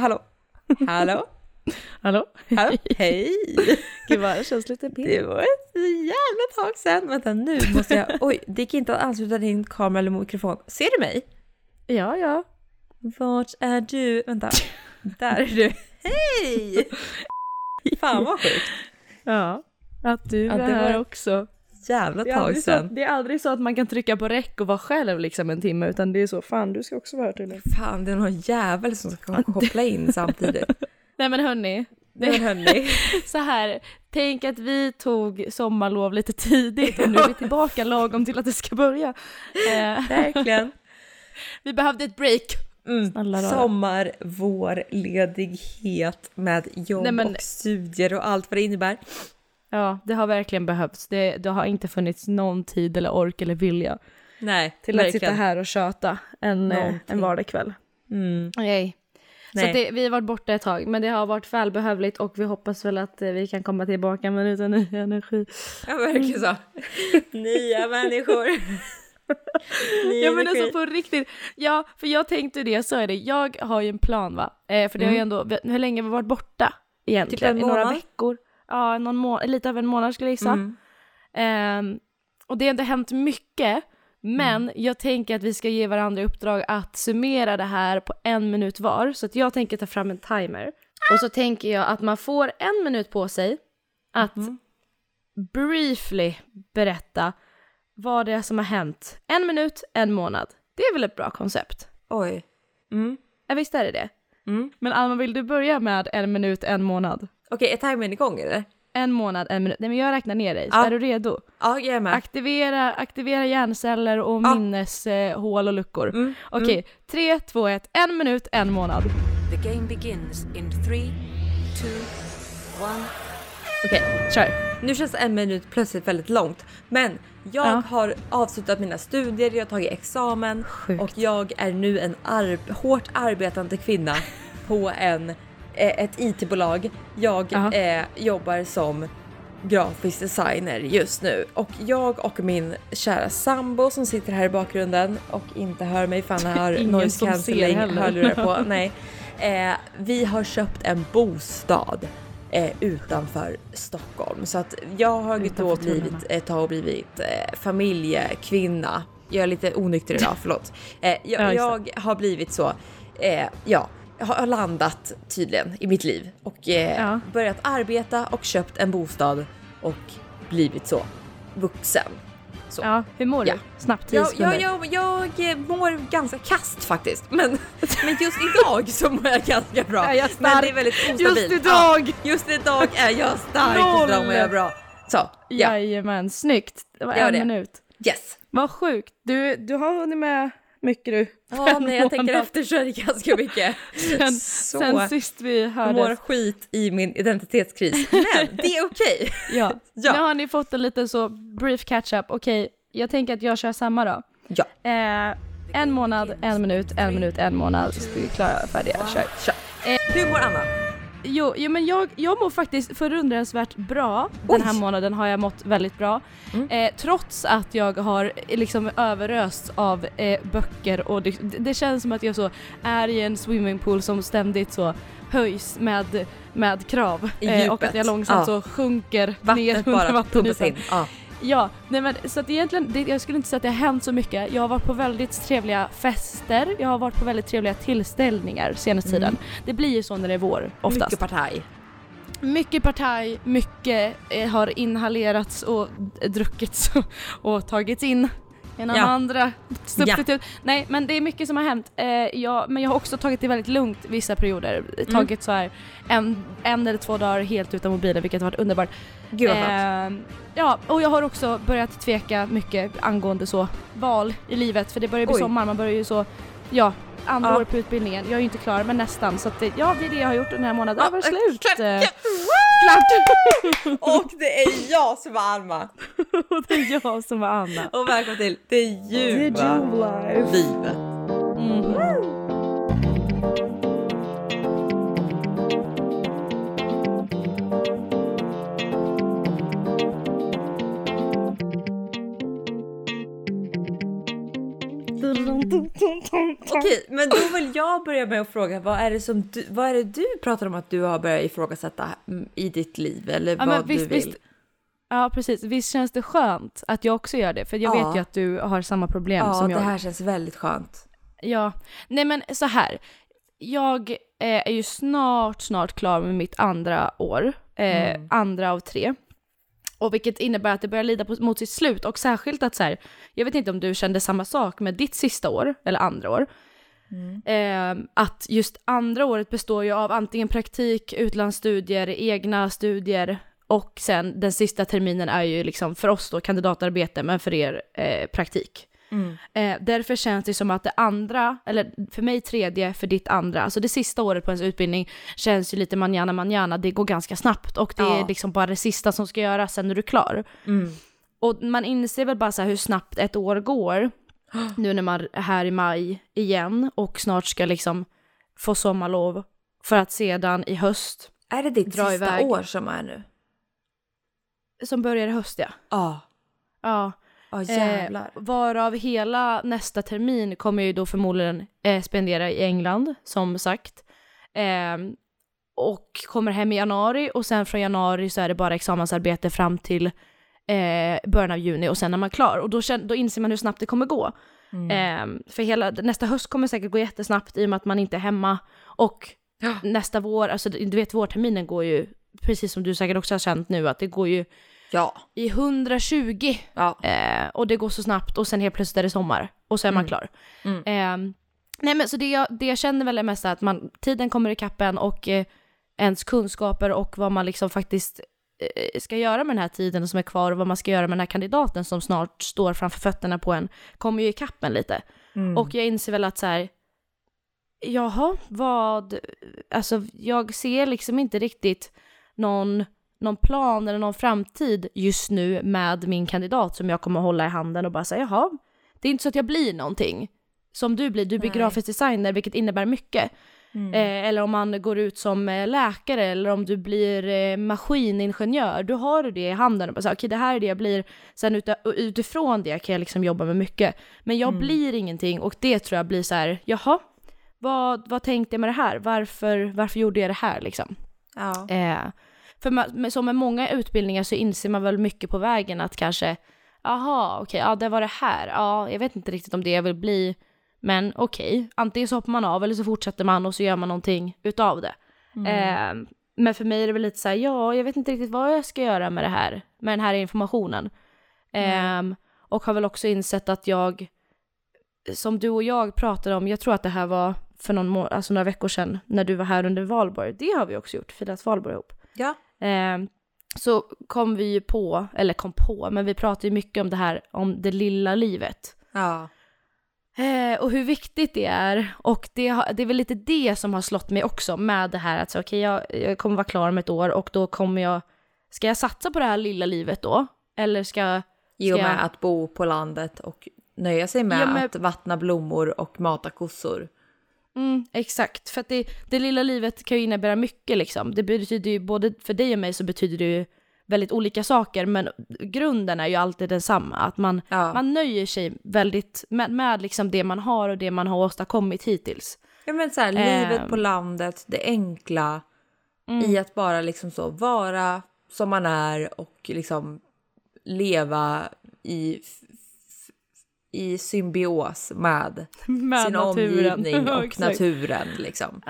Hallå? Hallå? Hallå? Hallå? Hej! Gud vad, det känns lite pink. Det var ett jävla tag sedan. Vänta, nu måste jag... Oj, det gick inte att ansluta din kamera eller mikrofon. Ser du mig? Ja, ja. Vart är du? Vänta. Där är du. Hej! Fan vad sjukt. Ja, att du att är det var här också. Jävla tag sedan. Det är aldrig så att man kan trycka på räck och vara själv liksom en timme, utan det är så, fan du ska också vara här tydligen. Fan, det är någon jävel som ska koppla in samtidigt. Nej men hörni, så här, tänk att vi tog sommarlov lite tidigt och nu är vi tillbaka lagom till att det ska börja. Verkligen. Vi behövde ett break. Mm. Sommar, vår ledighet med jobb och studier och allt vad det innebär. Ja, det har verkligen behövts. Det har inte funnits någon tid eller ork eller vilja till verkligen. Att sitta här och köta en vardagskväll. Mm. Så vi har varit borta ett tag, men det har varit välbehövligt och vi hoppas väl att vi kan komma tillbaka med lite ny energi. Ja, verkligen så. Nya människor. Ja men alltså på riktigt. Ja, för jag tänkte det, så är det. Jag har ju en plan va. För det har ju ändå, hur länge har vi varit borta egentligen? Typ en några veckor. Ja, lite över en månad skulle jag gissa. Och det har inte hänt mycket. Men jag tänker att vi ska ge varandra uppdrag att summera det här på 1 minut var. Så att jag tänker ta fram en timer. Och så tänker jag att man får 1 minut på sig att briefly berätta vad det är som har hänt. 1 minut, 1 månad. Det är väl ett bra koncept? Oj. Ja, visst är det. Men Alma, vill du börja med 1 minut, 1 månad? Okej, är timern igång eller? 1 månad, 1 minut. Nej, men jag räknar ner dig. Ja. Är du redo? Ja, jag är med. Aktivera hjärnceller och minneshål och luckor. Okej, 3, 2, 1. 1 minut, 1 månad. The game begins in 3, 2, 1. Okej, kör. Nu känns 1 minut plötsligt väldigt långt. Men jag har avslutat mina studier, jag har tagit examen. Sjukt. Och jag är nu en hårt arbetande kvinna på ett IT-bolag. Jag jobbar som grafisk designer just nu. Och jag och min kära sambo som sitter här i bakgrunden och inte hör mig, fan jag har noise cancelling hörlurar på. Nej. Vi har köpt en bostad utanför Stockholm. Så att jag har då blivit familjekvinna. Jag är lite onykter idag, förlåt. Jag har blivit så, har landat tydligen i mitt liv och börjat arbeta och köpt en bostad och blivit så vuxen. Så. Ja, hur mår du? Snabbt tidskunder. Jag mår ganska kast faktiskt, men just idag så mår jag ganska bra. Jag men det är väldigt ostabilt. Just idag är jag stark och så mår jag bra. Så, jajamän, snyggt. Det var en minut. Yes. Vad sjukt. Du har hunnit med mycket du. Ja, när jag tänker efter så är det ganska mycket. Sen sist vi hördes. Mår skit i min identitetskris. Men det är okej. Ja. Nu har ni fått en liten så brief catch-up. Okej, jag tänker att jag kör samma då. Ja. 1 månad, 1 minut, 1 minut, 1 månad. Så vi är klara för det. Kör. Hur mår Anna? Jo, men jag mår faktiskt förundransvärt bra. Den här månaden har jag mått väldigt bra. Trots att jag har liksom överrösts av böcker. Och det känns som att jag så är i en swimmingpool som ständigt så höjs med krav. Och att jag långsamt så sjunker ner under vattenytan. Ja, nej men, så att egentligen, jag skulle inte säga att det har hänt så mycket. Jag har varit på väldigt trevliga fester. Jag har varit på väldigt trevliga tillställningar senaste tiden. Det blir ju så när det är vår, oftast. Mycket partaj. Mycket har inhalerats och druckits och tagits in. Genom andra substitut. Nej, men det är mycket som har hänt. Men jag har också tagit det väldigt lugnt vissa perioder. Tagit så här en eller 2 dagar helt utan mobilen, vilket har varit underbart. Gud vad skönt. Ja, och jag har också börjat tveka mycket angående så val i livet. För det börjar bli sommar, man börjar ju så, andra år på utbildningen. Jag är ju inte klar, men nästan. Så att, det är det jag har gjort den här månaden. Det var slut. Klart. Och det är jag som var Alma. Och det är jag som var Anna. Och välkommen till Det ljuva livet. Okej, men då vill jag börja med att fråga, vad är det du pratar om att du har börjat ifrågasätta i ditt liv? Eller ja, vad visst, du vill? Visst, ja, precis. Visst känns det skönt att jag också gör det? För jag vet ju att du har samma problem som jag. Ja, det här känns väldigt skönt. Ja, nej men så här. Jag är ju snart klar med mitt andra år. Andra av 3. Och vilket innebär att det börjar lida mot sitt slut. Och särskilt att så här, jag vet inte om du kände samma sak med ditt sista år eller andra år. Att just andra året består ju av antingen praktik, utlandsstudier, egna studier. Och sen den sista terminen är ju liksom för oss då kandidatarbete, men för er praktik. Därför känns det som att det andra, eller för mig 3:e, för ditt andra, alltså det sista året på ens utbildning känns ju lite manjana, det går ganska snabbt och det är liksom bara det sista som ska göras, sen är du klar. Och man inser väl bara så här hur snabbt ett år går nu när man är här i maj igen och snart ska liksom få sommarlov för att sedan i höst. Är det ditt sista år som är nu? Som börjar i höst, ja. Ja. Varav hela nästa termin kommer jag ju då förmodligen spendera i England, som sagt. Och kommer hem i januari, och sen från januari så är det bara examensarbete fram till början av juni, och sen är man klar. Och då inser man hur snabbt det kommer gå. För hela nästa höst kommer säkert gå jättesnabbt i och med att man inte är hemma. Och nästa vår, alltså du vet, vårterminen går ju, precis som du säkert också har känt nu, att det går ju i 120 och det går så snabbt, och sen helt plötsligt är det sommar och så är man klar. Nej men så det jag känner väl är mest att tiden kommer i kappen, och ens kunskaper och vad man liksom faktiskt ska göra med den här tiden som är kvar, och vad man ska göra med den här kandidaten som snart står framför fötterna på en, kommer ju i kappen lite. Och jag inser väl att så här, jag ser liksom inte riktigt någon plan eller någon framtid just nu med min kandidat som jag kommer hålla i handen och bara säga, det är inte så att jag blir någonting som du blir grafisk designer, vilket innebär mycket. Eller om man går ut som läkare, eller om du blir maskiningenjör, du har det i handen och bara säger, okej, det här är det jag blir, sen utifrån det kan jag liksom jobba med mycket, men jag blir ingenting. Och det tror jag blir så här, vad tänkte jag med det här, varför gjorde jag det här liksom? För som med många utbildningar så inser man väl mycket på vägen att kanske, det var det här. Jag vet inte riktigt om det jag vill bli, men okej. Antingen så hoppar man av eller så fortsätter man och så gör man någonting utav det. Men för mig är det väl lite så här, jag vet inte riktigt vad jag ska göra med det här, med den här informationen. Och har väl också insett att jag, som du och jag pratade om, jag tror att det här var för några veckor sedan när du var här under Valborg. Det har vi också gjort, firat Valborg ihop. Ja. Så kom vi ju på, eller kom på, men vi pratade ju mycket om det här, om det lilla livet. Och hur viktigt det är. Och det är väl lite det som har slått mig också med det här, att så, jag kommer vara klar om ett år, och då ska jag satsa på det här lilla livet då? Eller ska jag att bo på landet och nöja sig med att vattna blommor och mata kossor. Exakt, för att det lilla livet kan ju innebära mycket liksom. Det betyder ju, både för dig och mig så betyder det ju väldigt olika saker, men grunden är ju alltid densamma, att man nöjer sig väldigt med liksom det man har och det man har åstadkommit hittills. Ja, men så här, livet på landet, det enkla i att bara liksom så vara som man är och liksom leva i symbios med sin naturen. Omgivning och naturen liksom.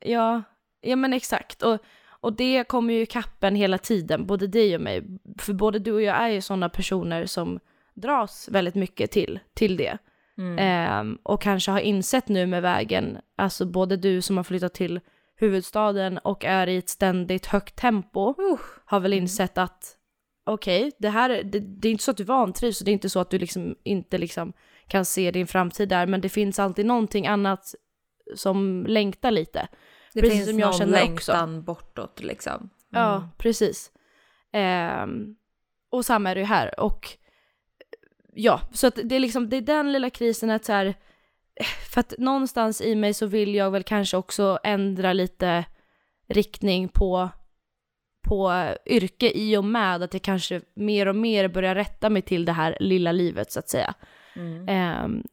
Ja, men exakt, och det kommer ju kappen hela tiden, både dig och mig, för både du och jag är ju sådana personer som dras väldigt mycket till det. Och kanske har insett nu med vägen, alltså både du som har flyttat till huvudstaden och är i ett ständigt högt tempo, har väl insett att okej, det är inte så att du vantrivs, och det är inte så att du liksom inte liksom kan se din framtid där, men det finns alltid någonting annat som längtar lite. Det precis finns som jag någon längtan också bortåt liksom. Ja, precis. Och samma är det här, och så att det är liksom, det är den lilla krisen att så här, för att någonstans i mig så vill jag väl kanske också ändra lite riktning på yrke, i och med att jag kanske mer och mer börjar rätta mig till det här lilla livet så att säga.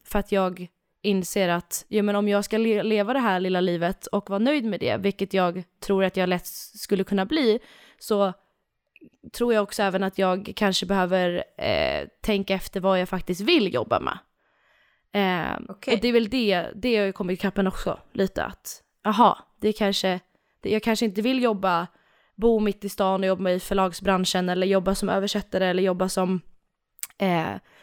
För att jag inser att ja, men om jag ska leva det här lilla livet och vara nöjd med det, vilket jag tror att jag lätt skulle kunna bli, så tror jag också även att jag kanske behöver tänka efter vad jag faktiskt vill jobba med. Okay. Och det är väl det jag kommer i kappen också lite, att jag kanske inte vill jobba, bo mitt i stan och jobba i förlagsbranschen eller jobba som översättare eller jobba som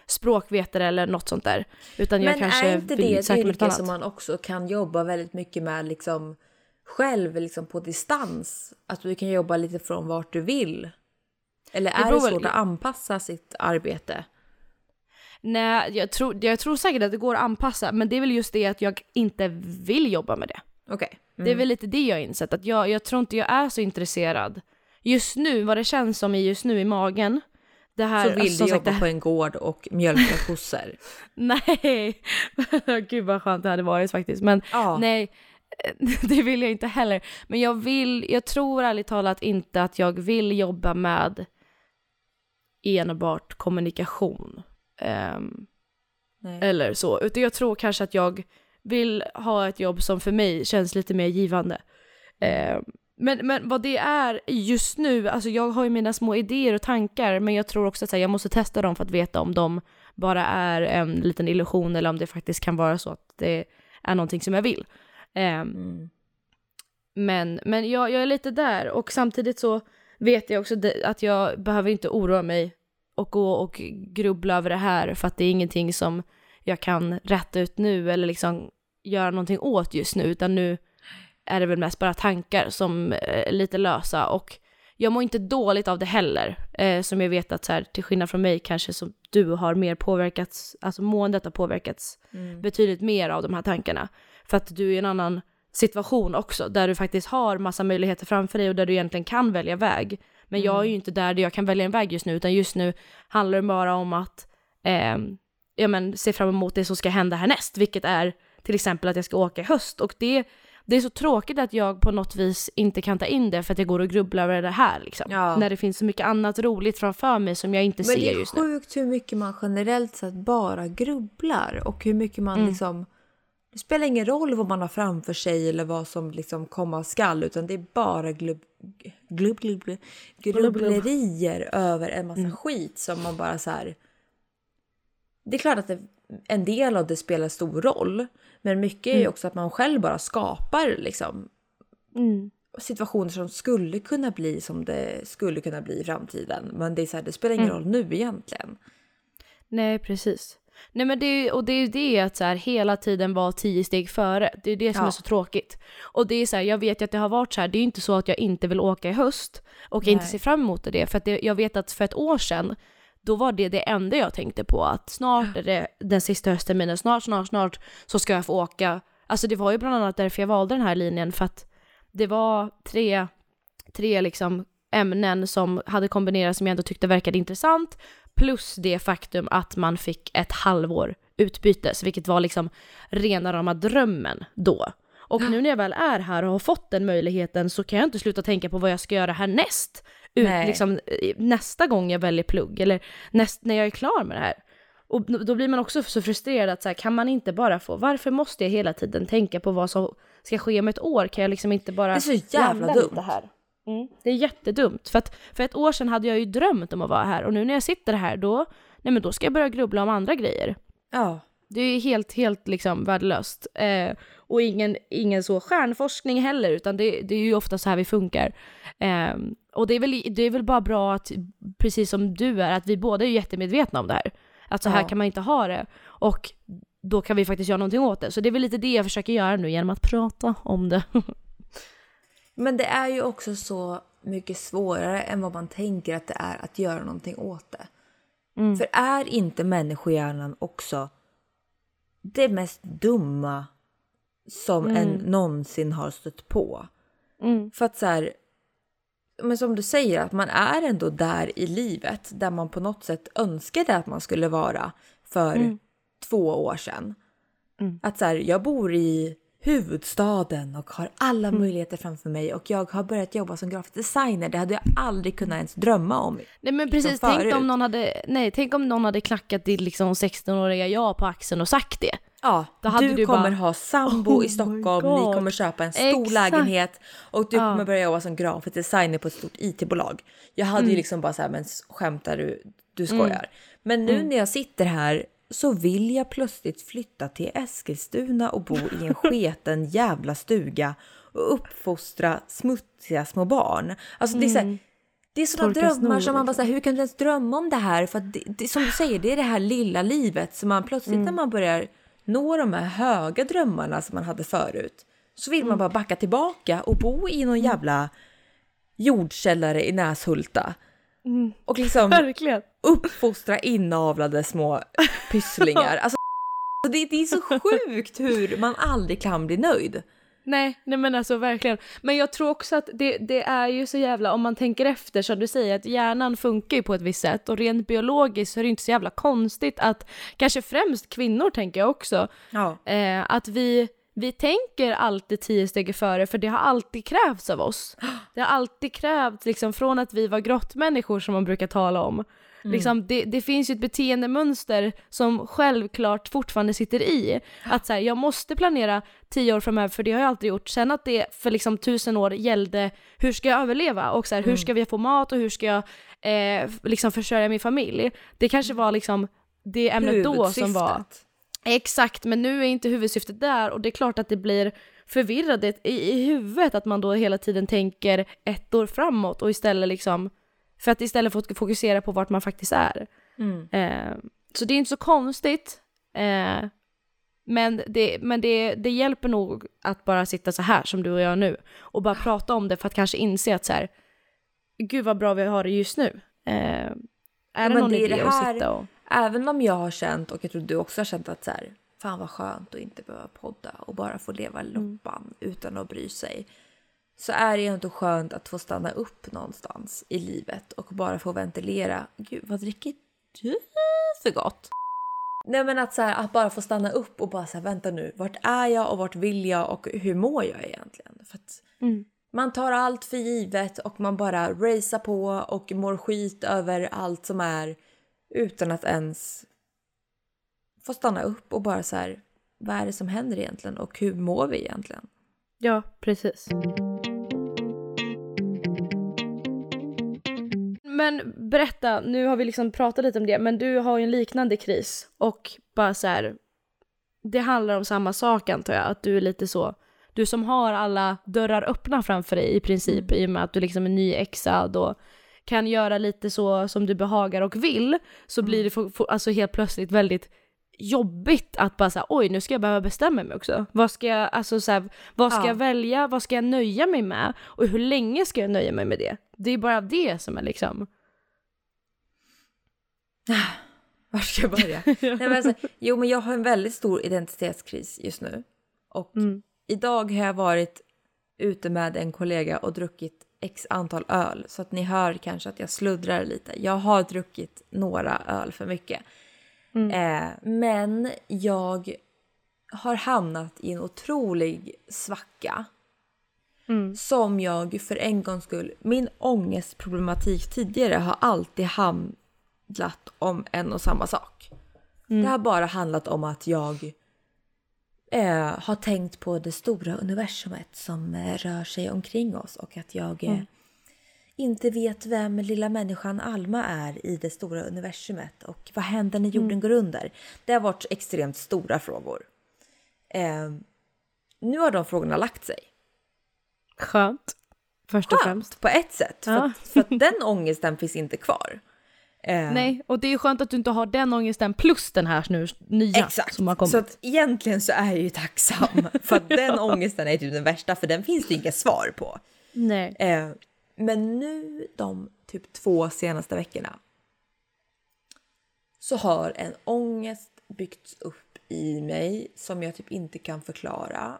språkvetare eller något sånt där, utan men jag kanske är inte det ett yrke som man också kan jobba väldigt mycket med liksom själv, liksom på distans, att du kan jobba lite från vart du vill? Eller är det svårt att anpassa sitt arbete? Nej, jag tror säkert att det går att anpassa, men det är väl just det att jag inte vill jobba med det. Okay. Mm. Det är väl lite det jag har insett, att jag tror inte jag är så intresserad just nu, vad det känns som just nu i magen. Det här, så vill du jobba på en gård och mjölka kossor? Nej, gud vad skönt det hade varit faktiskt. Men nej, det vill jag inte heller. Men jag tror ärligt talat inte att jag vill jobba med enbart kommunikation. Eller så. Utan jag tror kanske att jag vill ha ett jobb som för mig känns lite mer givande. Men vad det är just nu, alltså jag har ju mina små idéer och tankar, men jag tror också att jag måste testa dem för att veta om de bara är en liten illusion eller om det faktiskt kan vara så att det är någonting som jag vill. Men jag är lite där, och samtidigt så vet jag också att jag behöver inte oroa mig och gå och grubbla över det här, för att det är ingenting som jag kan rätta ut nu eller liksom göra någonting åt just nu, utan nu är det väl mest bara tankar som är lite lösa, och jag mår inte dåligt av det heller, som jag vet att så här, till skillnad från mig kanske, som du har mer påverkats, alltså måendet har påverkats betydligt mer av de här tankarna, för att du är i en annan situation också, där du faktiskt har massa möjligheter framför dig och där du egentligen kan välja väg, men jag är ju inte där jag kan välja en väg just nu, utan just nu handlar det bara om att se fram emot det som ska hända härnäst, vilket är till exempel att jag ska åka i höst, och det är så tråkigt att jag på något vis inte kan ta in det, för att jag går och grubblar över det här liksom. Ja. När det finns så mycket annat roligt framför mig som jag inte ser just nu. Men det är sjukt hur mycket man generellt sett bara grubblar, och hur mycket man liksom, det spelar ingen roll vad man har framför sig eller vad som liksom komma skall, utan det är bara grubblerier över en massa skit som man bara så här. Det är klart att en del av det spelar stor roll, men mycket är ju också att man själv bara skapar liksom situationer som skulle kunna bli som det skulle kunna bli i framtiden, men det är så här, det spelar ingen roll nu egentligen. Nej, precis. Nej, men det är ju det att så här, hela tiden var 10 steg före. Det är det som är så tråkigt. Och det är så här, jag vet ju att det har varit så här, det är ju inte så att jag inte vill åka i höst och inte ser fram emot det, för att jag vet att för ett år sedan då var det enda jag tänkte på, att snart är det den sista höstterminen, snart så ska jag få åka. Alltså det var ju bland annat därför jag valde den här linjen, för att det var tre liksom ämnen som hade kombinerats som jag ändå tyckte verkade intressant, plus det faktum att man fick ett halvår utbytes, vilket var liksom rena rama drömmen då. Och nu när jag väl är här och har fått den möjligheten, så kan jag inte sluta tänka på vad jag ska göra härnäst. Liksom, nästa gång jag väljer plugg, eller när jag är klar med det här. Och då blir man också så frustrerad att så här, kan man inte bara få, varför måste jag hela tiden tänka på vad som ska ske om ett år? Kan jag liksom inte bara, det är så jävla dumt här. Det är jättedumt, för att för ett år sedan hade jag ju drömt om att vara här, och nu när jag sitter här då, nej men då ska jag börja grubbla om andra grejer. Ja. Det är ju helt liksom värdelöst. Och ingen så stjärnforskning heller, utan det är ju ofta så här vi funkar. Och det är väl bara bra att, precis som du är, att vi båda är jättemedvetna om det här. Att så här kan man inte ha det. Och då kan vi faktiskt göra någonting åt det. Så det är väl lite det jag försöker göra nu, genom att prata om det. Men det är ju också så mycket svårare än vad man tänker att det är, att göra någonting åt det. Mm. För är inte människohjärnan också det mest dumma som en någonsin har stött på? För att så här, men som du säger, att man är ändå där i livet där man på något sätt önskade att man skulle vara för 2 år sedan. Att så här, jag bor i huvudstaden och har alla möjligheter framför mig, och jag har börjat jobba som grafisk designer. Det hade jag aldrig kunnat ens drömma om. Nej, men precis, tänk om någon hade knackat ditt liksom 16-åriga jag på axeln och sagt det. Ja, då hade du kommer bara ha sambo i Stockholm, ni kommer köpa en stor lägenhet och du kommer börja jobba som grafisk designer på ett stort it-bolag. Jag hade ju liksom bara så här, men skämtar du skojar. Men nu när jag sitter här så vill jag plötsligt flytta till Eskilstuna och bo i en sketen jävla stuga och uppfostra smutsiga små barn. Alltså det är så här, det är sådana drömmar som man bara såhär, hur kan du ens drömma om det här? För att det, som du säger, det är det här lilla livet som man plötsligt när man börjar nå de här höga drömmarna som man hade förut, så vill man bara backa tillbaka och bo i någon jävla jordkällare i Näshulta. Och liksom verkligen uppfostra inavlade små pysslingar. Alltså det är så sjukt hur man aldrig kan bli nöjd. Nej men alltså verkligen. Men jag tror också att det är ju så jävla, om man tänker efter så du säger att hjärnan funkar ju på ett visst sätt och rent biologiskt så är det inte så jävla konstigt att kanske främst kvinnor, tänker jag också, att vi tänker alltid 10 steg före, för det har alltid krävts av oss. Det har alltid krävts liksom från att vi var grottmänniskor som man brukar tala om. Liksom, det finns ju ett beteendemönster som självklart fortfarande sitter i. Att så här, jag måste planera 10 år framöver, för det har jag alltid gjort. Sen att det för liksom 1000 år gällde, hur ska jag överleva? Och så här, hur ska vi få mat och hur ska jag liksom försörja min familj? Det kanske var liksom det ämnet då som var. Exakt, men nu är inte huvudsyftet där. Och det är klart att det blir förvirrade i huvudet, att man då hela tiden tänker 1 år framåt och istället liksom, för att istället för att fokusera på vart man faktiskt är. Så det är inte så konstigt. Men det hjälper nog att bara sitta så här som du och jag nu. Och bara prata om det för att kanske inse att så här, gud vad bra vi har det just nu. Är det någon idé att sitta och... Även om jag har känt, och jag tror du också har känt att så här, fan vad skönt att inte behöva podda och bara få leva loppan utan att bry sig. Så är det ju inte skönt att få stanna upp någonstans i livet och bara få ventilera. Gud, vad dricker du för gott? Nej, men att, så här, att bara få stanna upp och bara så här, vänta nu, vart är jag och vart vill jag och hur mår jag egentligen? För att man tar allt för givet och man bara racear på och mår skit över allt som är, utan att ens få stanna upp och bara så här, vad är det som händer egentligen och hur mår vi egentligen? Ja, precis. Men berätta, nu har vi liksom pratat lite om det, men du har ju en liknande kris och bara så här, det handlar om samma sak antar jag, att du är lite så, du som har alla dörrar öppna framför dig i princip, i och med att du liksom är nyexad och kan göra lite så som du behagar och vill, så blir det alltså helt plötsligt väldigt jobbigt att bara säga, oj nu ska jag behöva bestämma mig också. Vad ska jag, alltså, så här, vad ska jag välja? Vad ska jag nöja mig med? Och hur länge ska jag nöja mig med det? Det är bara det som är liksom... Var ska jag börja? Nej, men alltså, men jag har en väldigt stor identitetskris just nu. Och idag har jag varit ute med en kollega och druckit x antal öl, så att ni hör kanske att jag sluddrar lite. Jag har druckit några öl för mycket. Men jag har hamnat i en otrolig svacka som jag för en gångs skull, min ångestproblematik tidigare har alltid handlat om en och samma sak. Det har bara handlat om att jag har tänkt på det stora universumet som rör sig omkring oss och att jag inte vet vem lilla människan Alma är i det stora universumet och vad händer när jorden går under. Det har varit extremt stora frågor. Nu har de frågorna lagt sig. Skönt. Först och främst. På ett sätt. Ja. För att den ångesten finns inte kvar. Nej, och det är ju skönt att du inte har den ångesten plus den här nu, nya exakt, som har kommit. Så att egentligen så är jag ju tacksam för att den ångesten är typ den värsta, för den finns det inga svar på. Nej. Men nu de typ 2 senaste veckorna så har en ångest byggts upp i mig som jag typ inte kan förklara.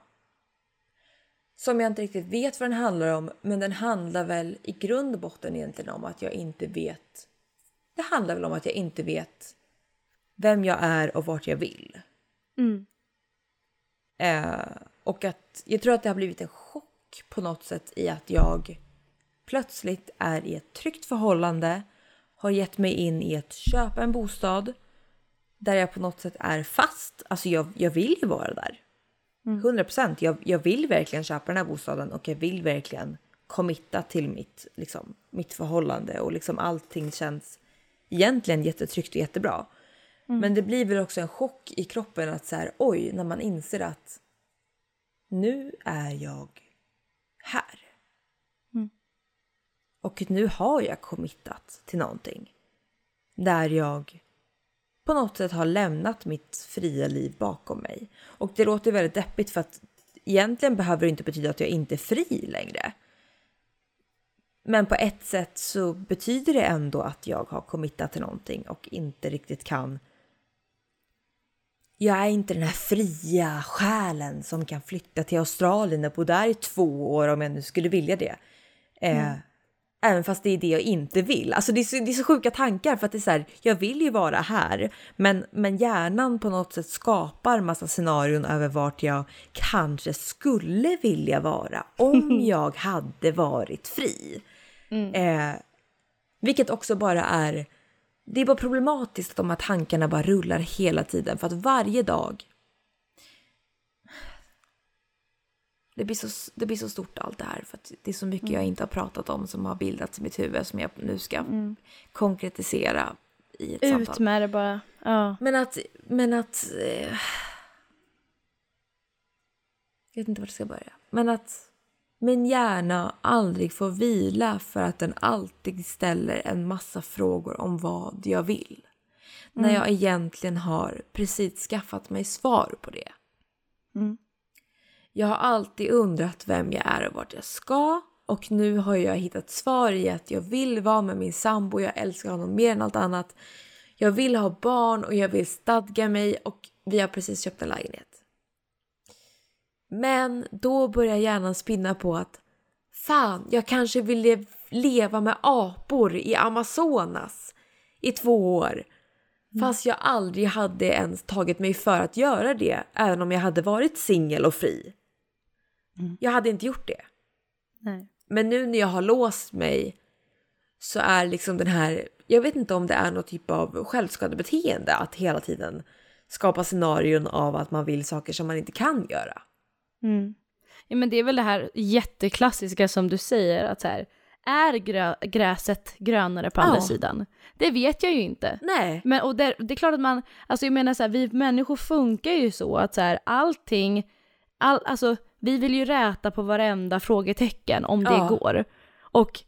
Som jag inte riktigt vet vad den handlar om, men den handlar väl i grund och botten egentligen om att jag inte vet... Det handlar väl om att jag inte vet vem jag är och vart jag vill. Och att jag tror att det har blivit en chock på något sätt i att jag plötsligt är i ett tryggt förhållande. Har gett mig in i att köpa en bostad. där jag på något sätt är fast. Alltså jag vill ju vara där. 100%. Jag vill verkligen köpa den här bostaden. Och jag vill verkligen committa till mitt förhållande. Och liksom allting känns egentligen jättetryggt och jättebra. Mm. Men det blir väl också en chock i kroppen att så här, oj, när man inser att nu är jag här. Mm. Och nu har jag committat till någonting. Där jag på något sätt har lämnat mitt fria liv bakom mig. Och det låter väldigt deppigt för att egentligen behöver det inte betyda att jag inte är fri längre. Men på ett sätt så betyder det ändå att jag har committat till någonting och inte riktigt kan. Jag är inte den här fria själen som kan flytta till Australien och bo där i 2 år om jag nu skulle vilja det. Även fast det är det jag inte vill. Alltså det är så sjuka tankar för att det är så här, jag vill ju vara här. Men hjärnan på något sätt skapar massa scenarion över vart jag kanske skulle vilja vara. Om jag hade varit fri. Vilket också bara är, det är bara problematiskt att de här tankarna bara rullar hela tiden. För att varje dag, det blir så stort allt det här för att det är så mycket jag inte har pratat om som har bildats i mitt huvud som jag nu ska konkretisera i ett samtal. Ut med det bara. Ja. Men att jag vet inte var det ska börja. Men att min hjärna aldrig får vila för att den alltid ställer en massa frågor om vad jag vill. När jag egentligen har precis skaffat mig svar på det. Mm. Jag har alltid undrat vem jag är och vart jag ska. Och nu har jag hittat svar i att jag vill vara med min sambo. Jag älskar honom mer än allt annat. Jag vill ha barn och jag vill stadga mig. Och vi har precis köpt en lägenhet. Men då börjar hjärnan spinna på att fan, jag kanske vill leva med apor i Amazonas i 2 år. Fast jag aldrig hade ens tagit mig för att göra det. Även om jag hade varit singel och fri. Jag hade inte gjort det. Nej. Men nu när jag har låst mig så är liksom den här, jag vet inte om det är någon typ av självskadebeteende att hela tiden skapa scenarion av att man vill saker som man inte kan göra. Mm. Ja, men det är väl det här jätteklassiska som du säger att så här, är gräset grönare på andra sidan? Det vet jag ju inte. Nej. Men, och det är klart att man, alltså jag menar så här, vi människor funkar ju så att så här, alltså vi vill ju räta på varenda frågetecken om det går. Och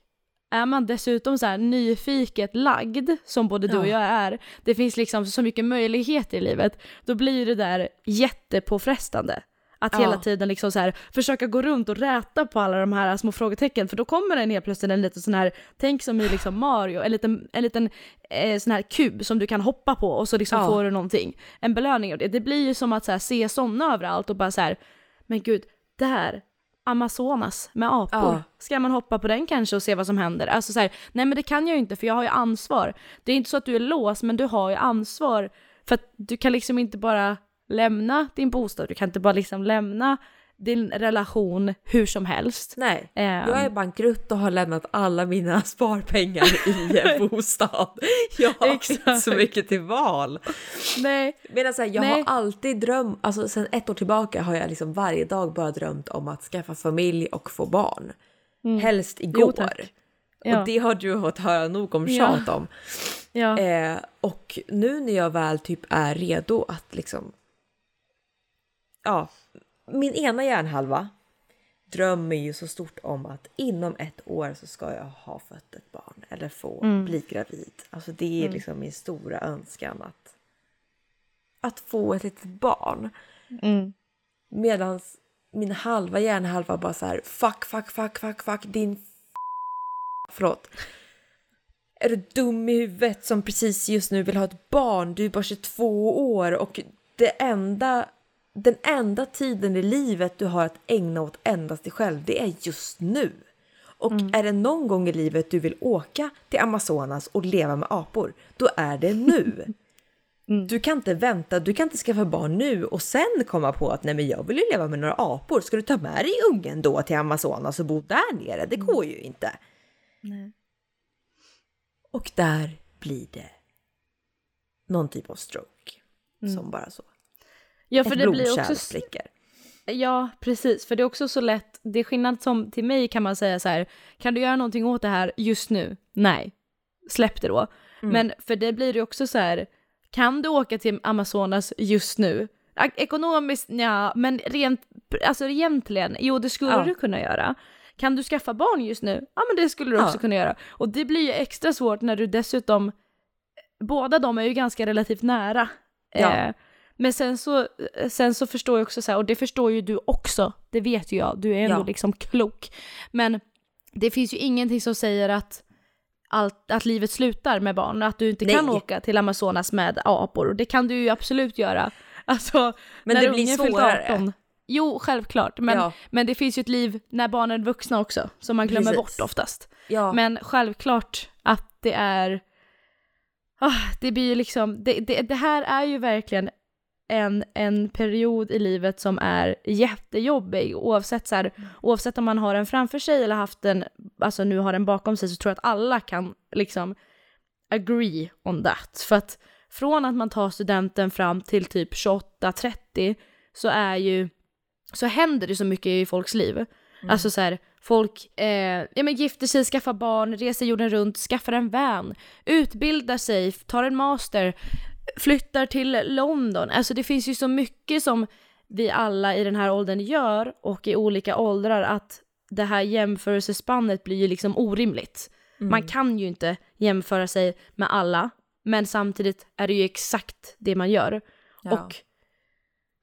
är man dessutom så här nyfiket lagd som både du och jag är, det finns liksom så mycket möjligheter i livet, då blir det där jättepåfrestande. Att hela tiden liksom så här, försöka gå runt och räta på alla de här små frågetecken. För då kommer den helt plötsligt en liten sån här, tänk som i liksom Mario, en liten sån här kub som du kan hoppa på. Och så liksom får du någonting, en belöning av det. Det blir ju som att så här, se sådana överallt och bara så här, men gud, där, Amazonas med apor. Ska man hoppa på den kanske och se vad som händer? Alltså så här, nej men det kan jag ju inte för jag har ju ansvar. Det är inte så att du är låst men du har ju ansvar. För att du kan liksom inte bara lämna din bostad. Du kan inte bara liksom lämna din relation hur som helst. Nej, jag är bankrutt och har lämnat alla mina sparpengar i en bostad. Jag har inte så mycket till val. Nej. Medan så här, jag har alltid drömt, alltså sen 1 år tillbaka har jag liksom varje dag bara drömt om att skaffa familj och få barn. Helst igår. Jo, och det har du hört höra nog om tjat om. Ja. Och nu när jag väl typ är redo att liksom min ena hjärnhalva drömmer ju så stort om att inom 1 år så ska jag ha fött ett barn eller få bli gravid. Alltså det är liksom min stora önskan att få ett litet barn. Medan min halva hjärnhalva bara så här, fuck din förlåt. Är du dum i huvudet som precis just nu vill ha ett barn? Du är bara 22 år och den enda tiden i livet du har att ägna åt endast dig själv, det är just nu. Och är det någon gång i livet du vill åka till Amazonas och leva med apor, då är det nu. Du kan inte vänta, du kan inte skaffa barn nu och sen komma på att nej men jag vill ju leva med några apor. Ska du ta med dig ungen då till Amazonas och bo där nere? Det går ju inte. Nej. Och där blir det någon typ av stroke. som bara så. Ja, för ett det blir också spricker. Ja, precis. För det är också så lätt. Det är skillnad som till mig kan man säga så här, kan du göra någonting åt det här just nu? Nej. Släpp det då. Mm. Men för det blir det också så här, kan du åka till Amazonas just nu? Ekonomiskt, ja, men rent, alltså egentligen, jo det skulle du kunna göra. Kan du skaffa barn just nu? Ja, men det skulle du också kunna göra. Och det blir ju extra svårt när du dessutom, båda de är ju ganska relativt nära. Ja. Men sen så förstår jag också så här, och det förstår ju du också, det vet ju jag, du är ändå liksom klok. Men det finns ju ingenting som säger att livet slutar med barn, att du inte kan åka till Amazonas med apor, och det kan du ju absolut göra. Alltså, men när det blir svårare. 18, jo, självklart. Men det finns ju ett liv när barnen är vuxna också, som man glömmer bort oftast. Ja. Men självklart att det är... det blir ju liksom... Det här är ju verkligen en period i livet som är jättejobbig. Oavsett om man har den framför sig eller haft den... Alltså nu har den bakom sig, så tror jag att alla kan liksom agree on that. För att från att man tar studenten fram till typ 28-30 så händer det så mycket i folks liv. Mm. Alltså så här, folk gifter sig, skaffar barn, reser jorden runt, skaffar en vän, utbildar sig, tar en master, flyttar till London. Alltså det finns ju så mycket som vi alla i den här åldern gör och i olika åldrar, att det här jämförelsespannet blir ju liksom orimligt. Mm. Man kan ju inte jämföra sig med alla, men samtidigt är det ju exakt det man gör. Ja. Och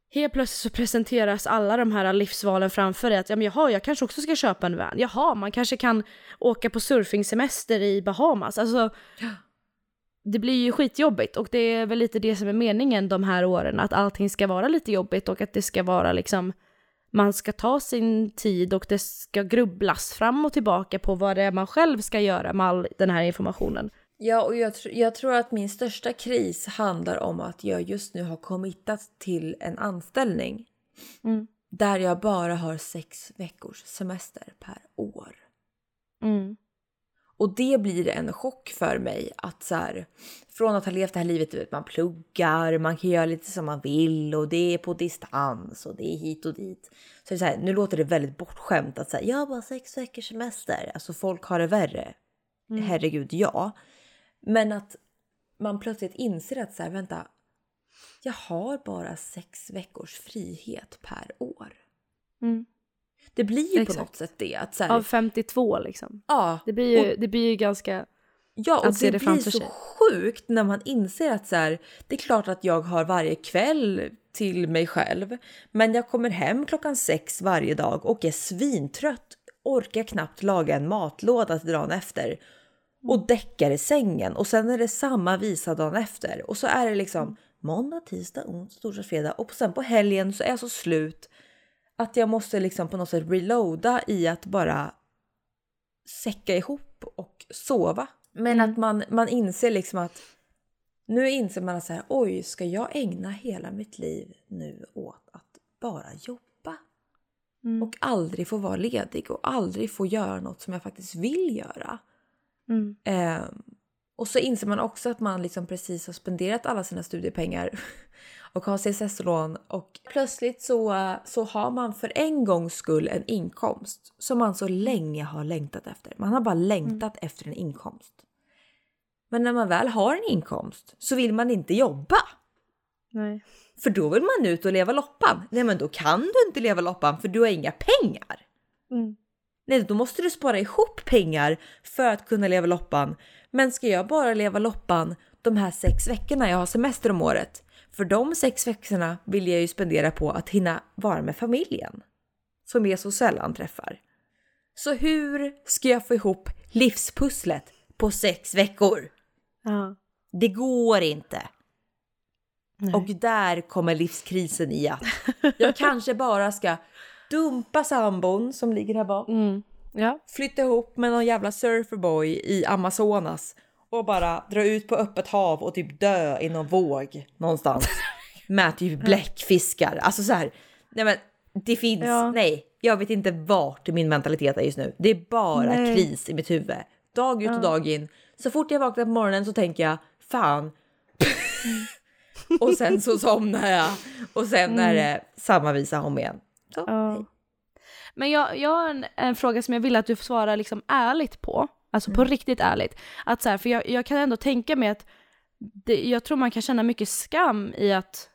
helt plötsligt så presenteras alla de här livsvalen framför dig. Att, ja, men jaha, jag kanske också ska köpa en van. Jaha, man kanske kan åka på surfingsemester i Bahamas. Alltså, det blir ju skitjobbigt. Och det är väl lite det som är meningen de här åren. Att allting ska vara lite jobbigt. Och att det ska vara liksom... Man ska ta sin tid och det ska grubblas fram och tillbaka på vad det är man själv ska göra med all den här informationen. Ja, och jag tror att min största kris handlar om att jag just nu har committat till en anställning där jag bara har 6 veckors semester per år. Mm. Och det blir en chock för mig att så här, från att ha levt det här livet, vet, man pluggar, man kan göra lite som man vill och det är på distans och det är hit och dit. Så det är så här, nu låter det väldigt bortskämt att säga, jag har bara 6 veckors semester. Alltså folk har det värre. Mm. Herregud, ja. Men att man plötsligt inser att så här, vänta, jag har bara 6 veckors frihet per år. Mm. Det blir ju på något sätt det. Att så här, av 52 liksom. Ja. Det blir ju ganska... Ja, och det blir så sjukt när man inser att så här, det är klart att jag har varje kväll till mig själv. Men jag kommer hem 6:00 varje dag och är svintrött. Orkar knappt laga en matlåda till dagen efter. Och däckar i sängen. Och sen är det samma visa dagen efter. Och så är det liksom måndag, tisdag, onsdag, torsdag, fredag. Och sen på helgen så är jag så slut att jag måste liksom på något sätt reloada i att bara säcka ihop och sova. Men att man inser liksom att nu inser man att så här, oj, ska jag ägna hela mitt liv nu åt att bara jobba? Mm. Och aldrig få vara ledig och aldrig få göra något som jag faktiskt vill göra. Mm. Och så inser man också att man liksom precis har spenderat alla sina studiepengar och har CSS-lån. Och plötsligt så har man för en gångs skull en inkomst som man så länge har längtat efter. Man har bara längtat efter en inkomst. Men när man väl har en inkomst så vill man inte jobba. Nej. För då vill man ut och leva loppan. Nej, men då kan du inte leva loppan för du har inga pengar. Mm. Nej, då måste du spara ihop pengar för att kunna leva loppan. Men ska jag bara leva loppan de här 6 veckorna jag har semester om året? För de 6 veckorna vill jag ju spendera på att hinna vara med familjen. Som jag så sällan träffar. Så hur ska jag få ihop livspusslet på 6 veckor? Ja. Det går inte. Nej. Och där kommer livskrisen i att jag kanske bara ska dumpa sambon som ligger här bak. Mm. Ja. Flytta ihop med någon jävla surferboy i Amazonas. Och bara dra ut på öppet hav och typ dö i någon våg någonstans. Med typ bläckfiskar. Alltså så här. Nej, men det finns... Ja. Nej, jag vet inte vart min mentalitet är just nu. Det är bara kris i mitt huvud. Dag ut och dag in. Så fort jag vaknar på morgonen så tänker jag, fan... Och sen så somnar jag. Och sen är det samma visa om igen. Så. Ja. Men jag har en fråga som jag vill att du svarar liksom ärligt på. Alltså på riktigt ärligt. Att så här, för jag kan ändå tänka mig att jag tror man kan känna mycket skam i att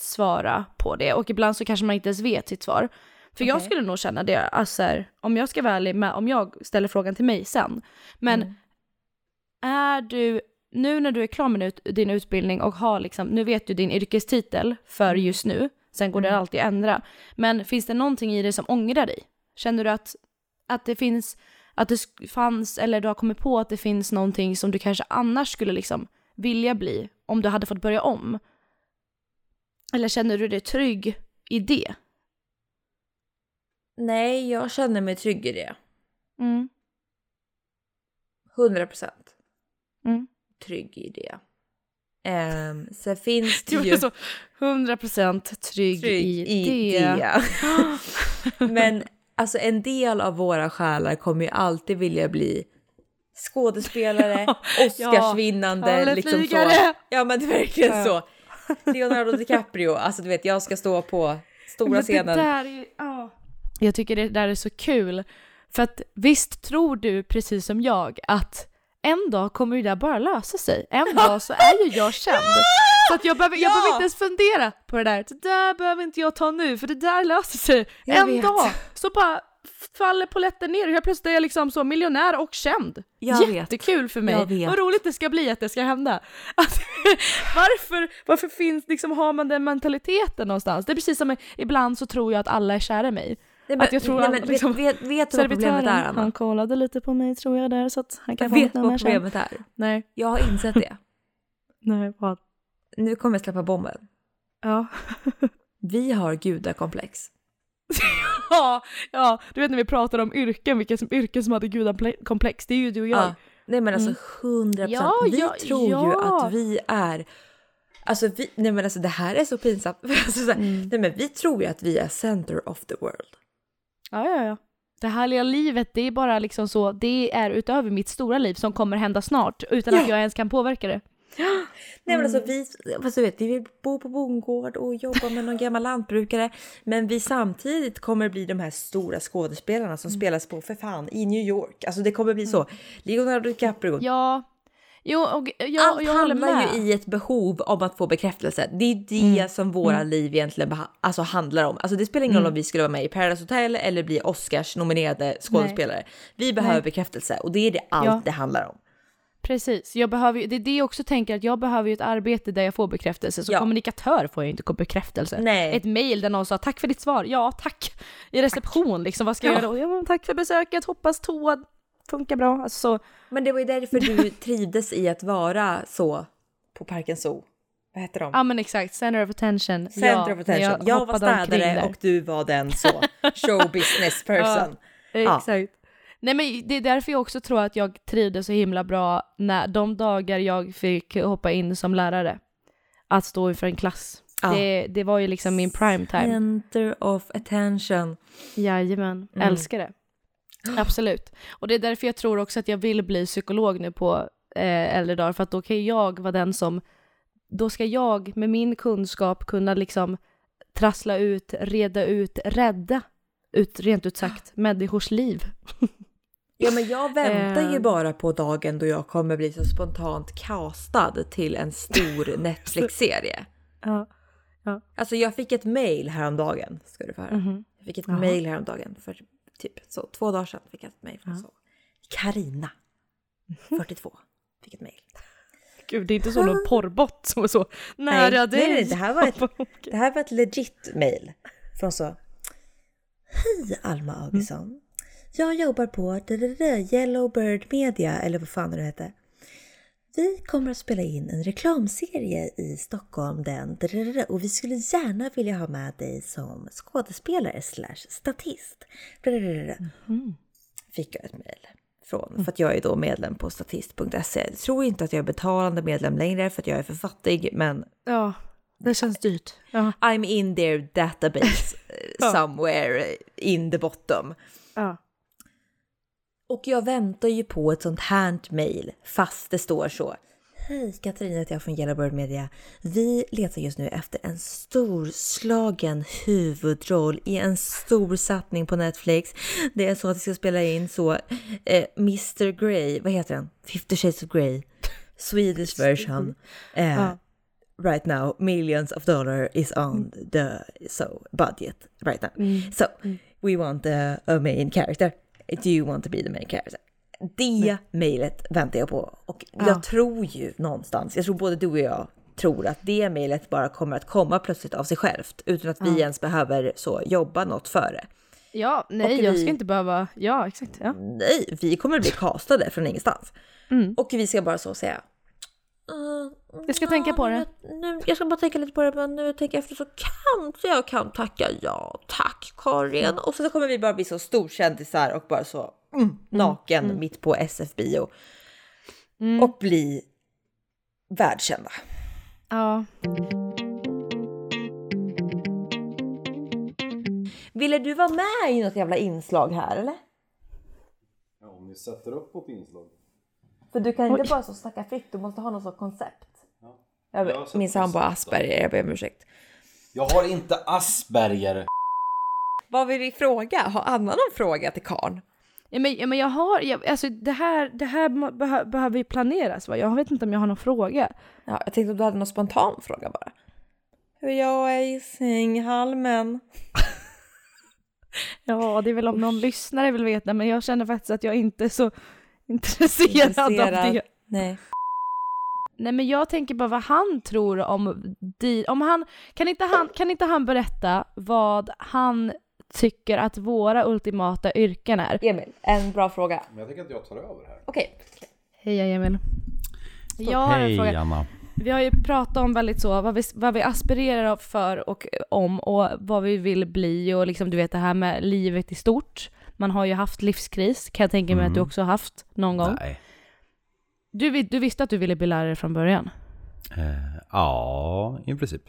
svara på det. Och ibland så kanske man inte ens vet sitt svar. För jag skulle nog känna det. Alltså här, om jag ska vara ärlig med, om jag ställer frågan till mig sen. Men är du... Nu när du är klar med din utbildning och har liksom, nu vet du din yrkestitel för just nu, sen går det alltid att ändra. Men finns det någonting i dig som ångrar dig? Känner du att det finns, att det fanns, eller du har kommit på att det finns någonting som du kanske annars skulle liksom vilja bli om du hade fått börja om? Eller känner du dig trygg i det? Nej, jag känner mig trygg i det. 100%. Trygg i det. Så finns det ju... 100% trygg i det. Men alltså en del av våra själar kommer ju alltid vilja bli skådespelare, Oscarsvinnande, liksom så. Ja, men det är verkligen så. Leonardo DiCaprio, alltså du vet, jag ska stå på stora scenen. Jag tycker det där är så kul. För att visst tror du precis som jag att en dag kommer det där bara lösa sig. En dag så är ju jag känd. Så att jag behöver inte ens fundera på det där. Det där behöver inte jag ta nu, för det där löser sig. En dag så bara faller poletten ner. Jag plötsligt är jag liksom så miljonär och känd. Jättekul för mig. Vad roligt det ska bli att det ska hända. Alltså, varför finns liksom, har man den mentaliteten någonstans? Det är precis som ibland så tror jag att alla är kära i mig. Vet du vad problemet är, Anna? Han kollade lite på mig, tror jag, där, så att han kan få något med sig. Problemet är? Nej. Jag har insett det. Nej, vad? Nu kommer jag släppa bomben. Ja. Vi har gudakomplex. Ja, du vet när vi pratade om yrken, vilka som yrken som hade gudakomplex, det är ju du och jag. Ja. Nej, men alltså 100%. Vi tror ju att vi är... Alltså, det här är så pinsamt. Alltså, så här, nej, men vi tror ju att vi är center of the world. Ja. Det härliga livet, det är bara liksom så, det är utöver mitt stora liv som kommer hända snart utan att jag ens kan påverka det. Nej, men alltså, vi vill bo på bondgård och jobba med någon gammal lantbrukare, men vi samtidigt kommer bli de här stora skådespelarna som spelas på för fan i New York. Alltså det kommer bli så. Leonardo DiCaprio. Ja. Jo, och jag handlar ju i ett behov om att få bekräftelse. Det är det som våra liv egentligen alltså handlar om. Alltså det spelar ingen roll om vi skulle vara med i Paradise Hotel eller bli Oscars-nominerade skådespelare. Vi behöver bekräftelse, och det är det allt det handlar om. Precis, det är det jag också tänker, att jag behöver ju ett arbete där jag får bekräftelse. Så kommunikatör får jag inte bekräftelse. Nej. Ett mejl där någon sa tack för ditt svar, ja tack. I reception liksom, vad ska jag göra då? Ja, tack för besöket, hoppas toan funkar bra. Alltså. Men det var ju därför du trivdes i att vara så på Parken Zoo. Vad heter de? Ja, men exakt. Center of attention. Jag var städare och du var den så show business person. Exakt. Nej, men det är därför jag också tror att jag trivdes så himla bra när de dagar jag fick hoppa in som lärare. Att stå inför en klass. Ja. Det var ju liksom min prime time. Center of attention. Jajamän. Älskar det. Absolut. Och det är därför jag tror också att jag vill bli psykolog nu på äldre dagar. För att då kan jag vara den som... Då ska jag med min kunskap kunna liksom trassla ut, reda ut, rädda ut, rent ut sagt, människors liv. Ja, men jag väntar ju bara på dagen då jag kommer bli så spontant castad till en stor Netflix-serie. Ja. Alltså jag fick ett mejl häromdagen, ska du få höra. Jag fick ett mejl häromdagen för... Typ så, 2 dagar sedan fick jag ett mejl från så. Karina, 42, fick ett mejl. Gud, det är inte så någon porrbott som är så nära dig. Nej, det här var ett legit mejl från så. Hej Alma Augustsson. Jag jobbar på Yellowbird Media, eller vad fan det heter. Vi kommer att spela in en reklamserie i Stockholm och vi skulle gärna vilja ha med dig som skådespelare /statist. Fick jag ett mejl från, för att jag är då medlem på statist.se. Jag tror inte att jag är betalande medlem längre för att jag är för fattig, men... Ja, det känns dyrt. Ja. I'm in their database somewhere in the bottom. Ja. Och jag väntar ju på ett sånt här mejl fast det står så. Hej, Katarina heter jag från Yellow Bird Media. Vi letar just nu efter en storslagen huvudroll i en stor satsning på Netflix. Det är så att vi ska spela in så Mr. Grey, vad heter den? 50 Shades of Grey, Swedish version. Right now, millions of dollars is on the budget right now. So we want a main character. Do you want to be the main character? Det mejlet väntar jag på. Och jag tror ju någonstans, jag tror både du och jag tror att det mejlet bara kommer att komma plötsligt av sig självt. Utan att vi ens behöver så jobba något för det. Ja, nej, jag ska inte behöva... Ja, exakt. Ja. Nej, vi kommer bli castade från ingenstans. Mm. Och vi ska bara så säga... Jag ska tänka på det. Jag ska bara tänka lite på det, men nu tänker jag efter så kanske jag kan tacka ja. Tack, Karin. Och så kommer vi bara bli så storkändisar och bara så... naken mitt på SF-bio och bli världskända. Ja. Ville du vara med i något jävla inslag här, eller? Ja, om ni sätter upp något inslag. För du kan inte bara så snacka fritt, du måste ha något sånt koncept. Ja. Jag minns han bara Asperger, jag ber om ursäkt. Jag har inte Asperger. Vad vill vi fråga? Har Anna någon fråga till Karn? Ja, men jag har, alltså det här behöver ju planeras, va? Jag vet inte om jag har någon fråga. Ja, jag tänkte att du hade någon spontan fråga bara. Hur jag är i sänghalmen. Ja, det är väl om någon lyssnare vill veta, men jag känner faktiskt att jag inte är så intresserad av det. Nej. Nej, men jag tänker bara vad han tror om han kan inte han berätta vad han tycker att våra ultimata yrken är. Emil, en bra fråga. Men jag tycker att jag tar över här. Okej. Hej Emil. Hej Anna. Vi har ju pratat om väldigt så vad vi aspirerar för och om och vad vi vill bli och liksom du vet det här med livet i stort. Man har ju haft livskris. Kan jag tänka mig att du också har haft någon gång? Nej. Du visste att du ville bli lärare från början? Ja, i princip.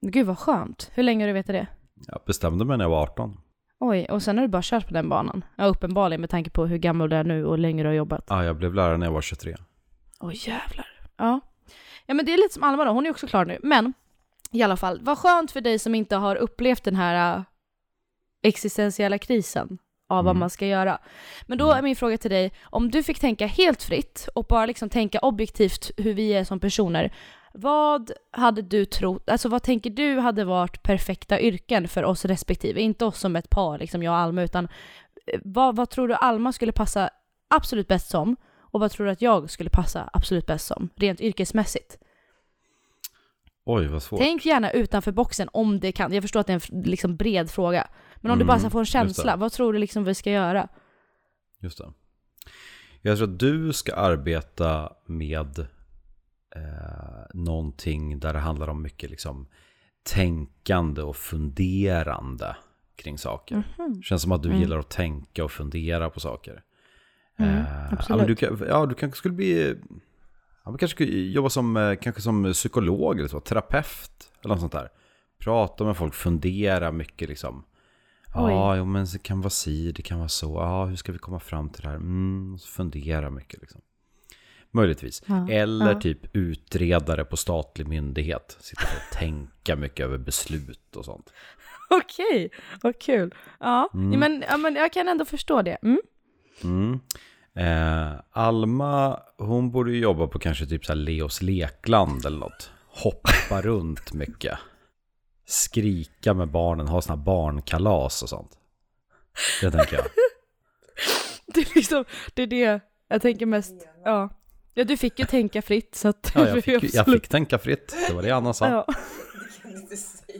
Gud vad skönt. Hur länge har du vetat det? Jag bestämde mig när jag var 18. Oj, och sen har du bara kört på den banan. Ja, uppenbarligen med tanke på hur gammal du är nu och längre du har jobbat. Ja, jag blev lärare när jag var 23. Oj, jävlar. Ja, men det är lite som Alma då. Hon är också klar nu. Men i alla fall, vad skönt för dig som inte har upplevt den här existentiella krisen av vad man ska göra. Men då är min fråga till dig, om du fick tänka helt fritt och bara liksom tänka objektivt hur vi är som personer, vad hade du trott, alltså vad tänker du hade varit perfekta yrken för oss respektive, inte oss som ett par liksom jag och Alma, utan vad tror du Alma skulle passa absolut bäst som och vad tror du att jag skulle passa absolut bäst som, rent yrkesmässigt? Oj, vad svårt. Tänk gärna utanför boxen om det kan, jag förstår att det är en liksom bred fråga, men om du bara ska få en känsla, vad tror du liksom vi ska göra? Just det. Jag tror att du ska arbeta med någonting där det handlar om mycket liksom tänkande och funderande kring saker. Mm-hmm. Känns som att du gillar att tänka och fundera på saker. Absolut. Du kanske skulle jobba som psykolog eller så, terapeut eller något sånt där. Prata med folk, fundera mycket liksom. Ja, men det kan vara si, det kan vara så. Ja, hur ska vi komma fram till det här? Fundera mycket liksom. Möjligtvis. Ja, eller typ utredare på statlig myndighet. Sitta och tänka mycket över beslut och sånt. Okej, vad kul. Ja, men jag kan ändå förstå det. Alma, hon borde ju jobba på kanske typ så här Leos lekland eller något. Hoppa runt mycket. Skrika med barnen, ha såna barnkalas och sånt. Det tänker jag. Det är det jag tänker mest. Ja. Ja, du fick ju tänka fritt. Så att ja, jag fick tänka fritt. Det var det Anna sa. Ja. Det kan du inte säga.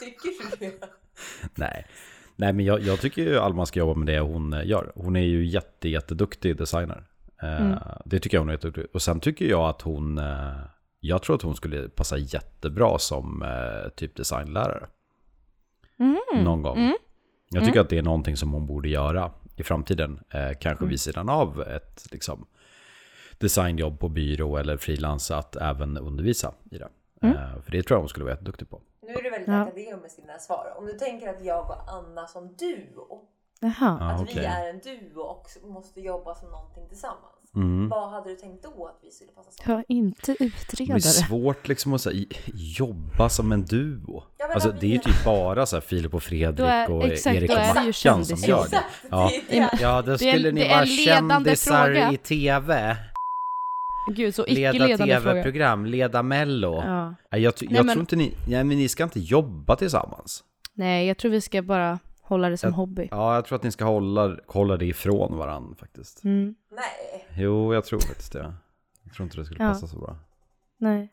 Tycker du det? Nej, men jag tycker ju Alma ska jobba med det hon gör. Hon är ju jätteduktig designer. Det tycker jag hon är jätteduktig. Och sen tycker jag att hon... Jag tror att hon skulle passa jättebra som typ designlärare. Någon gång. Jag tycker att det är någonting som hon borde göra i framtiden. Kanske vid sidan av ett... liksom, designjobb på byrå eller frilansa att även undervisa i det. För det tror jag hon skulle vara duktig på. Nu är du väldigt akademiskt i dina svar. Om du tänker att jag och Anna som du och Jaha. Att vi är en duo och måste jobba som någonting tillsammans. Mm. Vad hade du tänkt då att vi skulle passa samman? Ja, inte utredare. Det är svårt liksom att så här, jobba som en duo. Ja, alltså, det är ju typ bara så här, Filip och Fredrik är, och exakt, Erik och Mackan som gör det. Ja, ja då skulle ni vara kändisar fråga. I tv. Gud, så leda tv-program, leda Mello. Ja. Jag tror inte ni... Nej, men ni ska inte jobba tillsammans. Nej, jag tror vi ska bara... hålla det som hobby. Ja, jag tror att ni ska hålla det ifrån varandra faktiskt. Mm. Nej. Jo, jag tror faktiskt det. Jag tror inte det skulle passa så bra. Nej.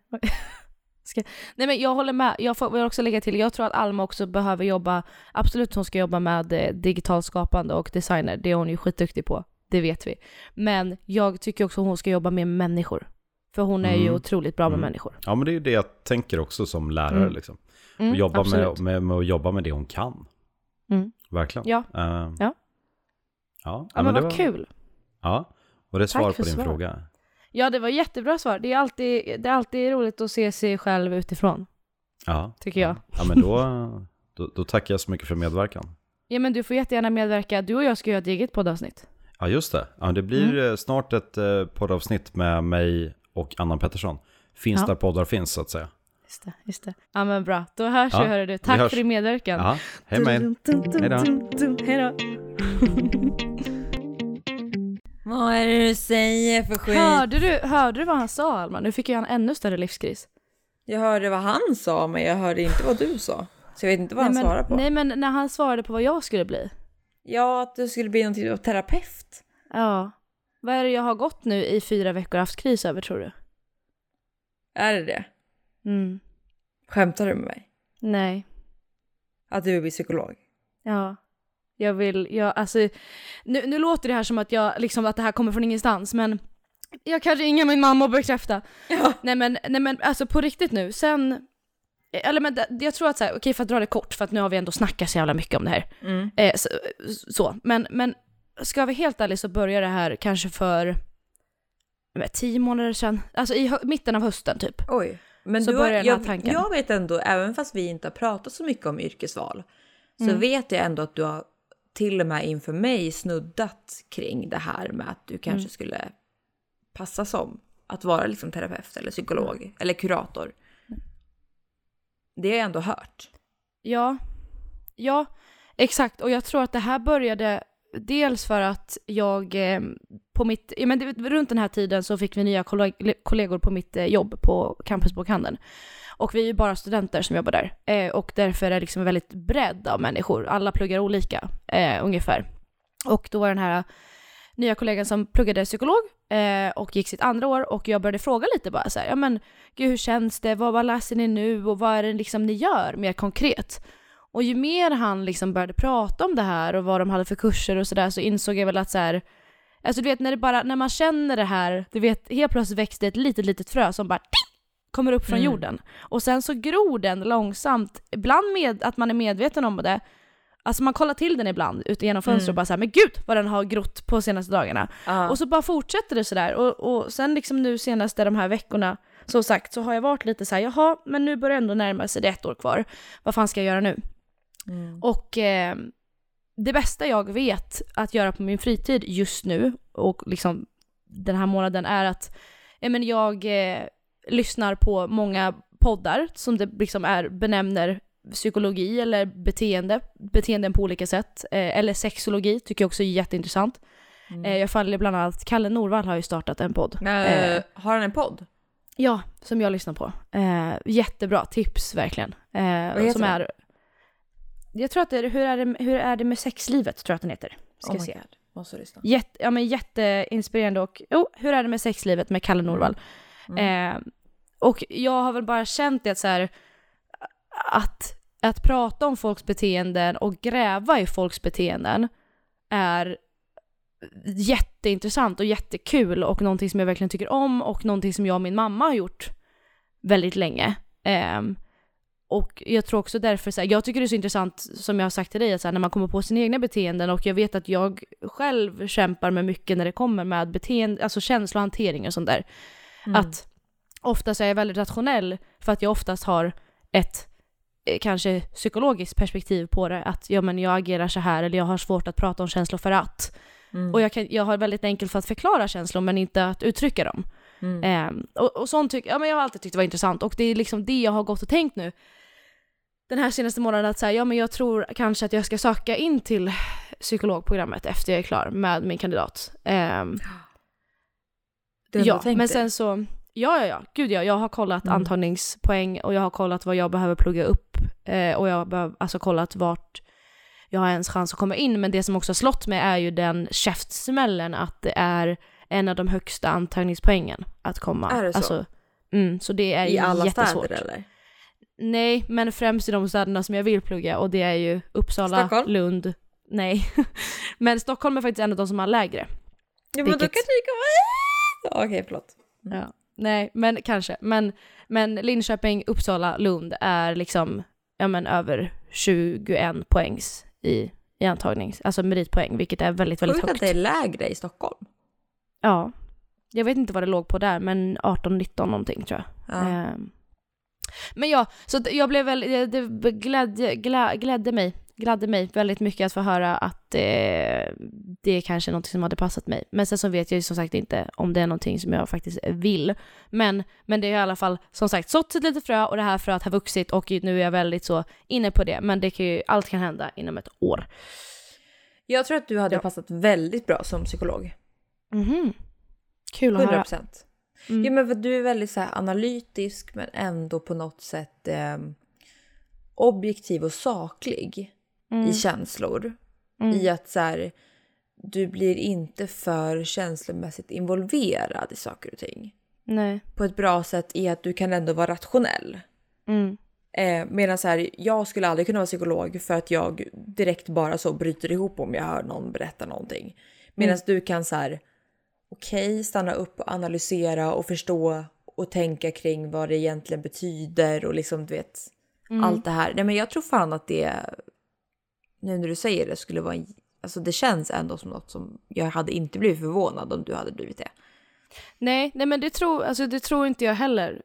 Nej, men jag håller med. Jag vill också lägga till. Jag tror att Alma också behöver jobba. Absolut, hon ska jobba med digitalt skapande och designer. Det är hon ju skitduktig på. Det vet vi. Men jag tycker också att hon ska jobba med människor. För hon är ju otroligt bra med människor. Ja, men det är ju det jag tänker också som lärare. Liksom. Och jobba med att jobba med det hon kan. Mm. Verkligen. Ja, men det var kul. Ja, och det är svar på din fråga. Ja, det var jättebra svar. Det är alltid roligt att se sig själv utifrån. Ja, tycker jag. Ja, men då tackar jag så mycket för medverkan. Ja, men du får jättegärna medverka. Du och jag ska göra ett eget poddavsnitt. Ja, just det. Ja, det blir snart ett poddavsnitt med mig och Anna Pettersson. Finns där poddar finns, så att säga. Just det. Ja, men bra. Då hörs vi, hörru du. Tack för din medverkan. Ja. Hej med. Hej då. Vad är det du säger för skit? Hörde du vad han sa, Alma? Nu fick ju han ännu större livskris. Jag hörde vad han sa, men jag hörde inte vad du sa. Så jag vet inte vad han svarade på. Nej, men när han svarade på vad jag skulle bli. Ja, att du skulle bli någon typ av terapeut. Ja. Vad är det jag har gått nu i 4 veckor och haft kris över, tror du? Är det? Mm. Skämtar du med mig? Nej. Att du är psykolog? Ja. Nu låter det här som att jag liksom, att det här kommer från ingenstans, men jag kan ringa min mamma och bekräfta. Ja. Nej men alltså på riktigt nu sen, eller men jag tror att så här, okej, för att dra det kort, för att nu har vi ändå snackat så jävla mycket om det här. Men ska vi helt ärligt så börjar det här kanske för 10 månader sedan, alltså i mitten av hösten typ. Oj. Men så jag vet ändå, även fast vi inte har pratat så mycket om yrkesval, så vet jag ändå att du har till och med inför mig snuddat kring det här med att du kanske skulle passa som att vara liksom terapeut eller psykolog eller kurator. Det har jag ändå hört. Ja, exakt. Och jag tror att det här började dels för att jag runt den här tiden så fick vi nya kollegor på mitt jobb på Campusbokhandeln. Och vi är ju bara studenter som jobbar där. Och därför är det liksom en väldigt bredd av människor. Alla pluggar olika ungefär. Och då var den här nya kollegan som pluggade psykolog och gick sitt andra år. Och jag började fråga lite bara så här, ja men gud, hur känns det? Vad läser ni nu? Och vad är det liksom ni gör mer konkret? Och ju mer han liksom började prata om det här och vad de hade för kurser och sådär, så insåg jag väl att så här, alltså du vet när man känner det här, du vet helt plötsligt växte ett litet frö som bara kommer upp från jorden. Och sen så gror den långsamt, ibland med att man är medveten om det. Alltså man kollar till den ibland ut genom fönstret och bara så här, men gud vad den har grott på senaste dagarna. Och så bara fortsätter det sådär. Och sen liksom nu senaste de här veckorna, som sagt, så har jag varit lite så här, jaha, men nu börjar ändå närma sig, det 1 år kvar. Vad fan ska jag göra nu? Och det bästa jag vet att göra på min fritid just nu och liksom den här månaden är att jag lyssnar på många poddar som det liksom benämner psykologi eller beteenden på olika sätt, eller sexologi tycker jag också är jätteintressant. Jag faller bland annat, Kalle Norvall har ju startat en podd. Har han en podd? Ja, som jag lyssnar på. Jättebra tips verkligen. Som är det? Jag tror att det är hur är det med sexlivet, tror jag att den heter. Ska se. God. Måste lyssna. Jätteinspirerande och hur är det med sexlivet med Kalle Norvall. Och jag har väl bara känt det så här, att prata om folks beteenden och gräva i folks beteenden är jätteintressant och jättekul och någonting som jag verkligen tycker om och någonting som jag och min mamma har gjort väldigt länge. Och jag tror också därför, så här, jag tycker det är så intressant som jag har sagt till dig, att så här, när man kommer på sina egna beteenden, och jag vet att jag själv kämpar med mycket när det kommer med beteende, alltså känslohantering och sånt där. Att oftast är jag väldigt rationell för att jag oftast har ett kanske psykologiskt perspektiv på det, att ja, men jag agerar så här, eller jag har svårt att prata om känslor för att och jag har väldigt enkelt för att förklara känslor men inte att uttrycka dem. Och sånt jag har alltid tyckt det var intressant, och det är liksom det jag har gått och tänkt nu den här senaste månaden, att så här, ja, men jag tror kanske att jag ska söka in till psykologprogrammet efter jag är klar med min kandidat. Men sen så jag har kollat antagningspoäng, och jag har kollat vad jag behöver plugga upp, och jag har alltså kollat vart jag har ens chans att komma in. Men det som också har slått mig är ju den käftsmällen att det är en av de högsta antagningspoängen att komma. Är det så? Alltså, så det är ju jättesvårt. I alla städer eller? Nej, men främst i de städerna som jag vill plugga, och det är ju Uppsala, Stockholm? Lund. Nej, men Stockholm är faktiskt en av de som har lägre. Ja, men vilket... då kan du komma... Okej, förlåt. Ja. Nej, men kanske. Men Linköping, Uppsala, Lund är liksom över 21 poängs i antagnings, alltså meritpoäng, vilket är väldigt, väldigt högt. Att det är lägre i Stockholm. Ja, jag vet inte vad det låg på där, men 18-19 någonting tror jag. Ja. Men ja, så jag blev väl, det glädde mig väldigt mycket att få höra att det är kanske någonting som hade passat mig. Men sen så vet jag ju som sagt inte om det är någonting som jag faktiskt vill. Men det är i alla fall som sagt sått ett litet frö, och det här fröet har vuxit, och nu är jag väldigt så inne på det. Men det kan ju, allt kan hända inom ett år. Jag tror att du hade passat väldigt bra som psykolog. Mm-hmm. Kul att 100%. Höra. 100%. Mm. Ja, men du är väldigt så här analytisk, men ändå på något sätt objektiv och saklig i känslor. I att så här, du blir inte för känslomässigt involverad i saker och ting. Nej. På ett bra sätt i att du kan ändå vara rationell. Medan så här, jag skulle aldrig kunna vara psykolog för att jag direkt bara så bryter ihop om jag hör någon berätta någonting. Medan du kan så här, okej, stanna upp och analysera och förstå och tänka kring vad det egentligen betyder och liksom, du vet, allt det här. Nej, men jag tror fan att det, nu när du säger det, skulle vara en, alltså det känns ändå som något som jag hade inte blivit förvånad om du hade blivit det. Nej men det tror inte jag heller.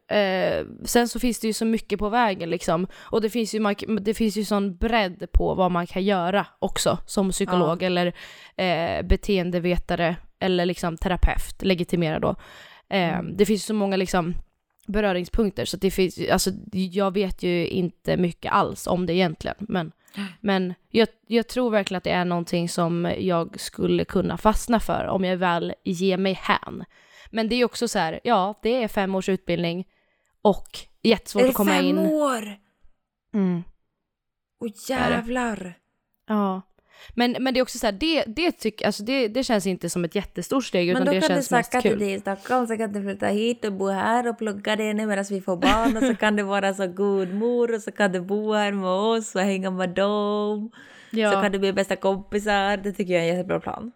Sen så finns det ju så mycket på vägen liksom, och det finns ju sån bredd på vad man kan göra också som psykolog eller beteendevetare eller liksom terapeut, legitimera då. Det finns så många liksom beröringspunkter, så det finns, alltså jag vet ju inte mycket alls om det egentligen, men jag tror verkligen att det är någonting som jag skulle kunna fastna för om jag väl ger mig hän. Men det är också så här, ja, det är 5 års utbildning och jättesvårt att komma 5 in. 5 år? Åh jävlar. Ja. Men det är också så här, det känns inte som ett jättestort steg, utan det känns mest kul. Men då kan du snacka till Stockholm, så kan du flytta hit och bo här och plugga det nu medan vi får barn, och så kan du vara så god mor, och så kan du bo här med oss och hänga med dem. Ja. Så kan du bli bästa kompisar. Det tycker jag är en jättebra plan.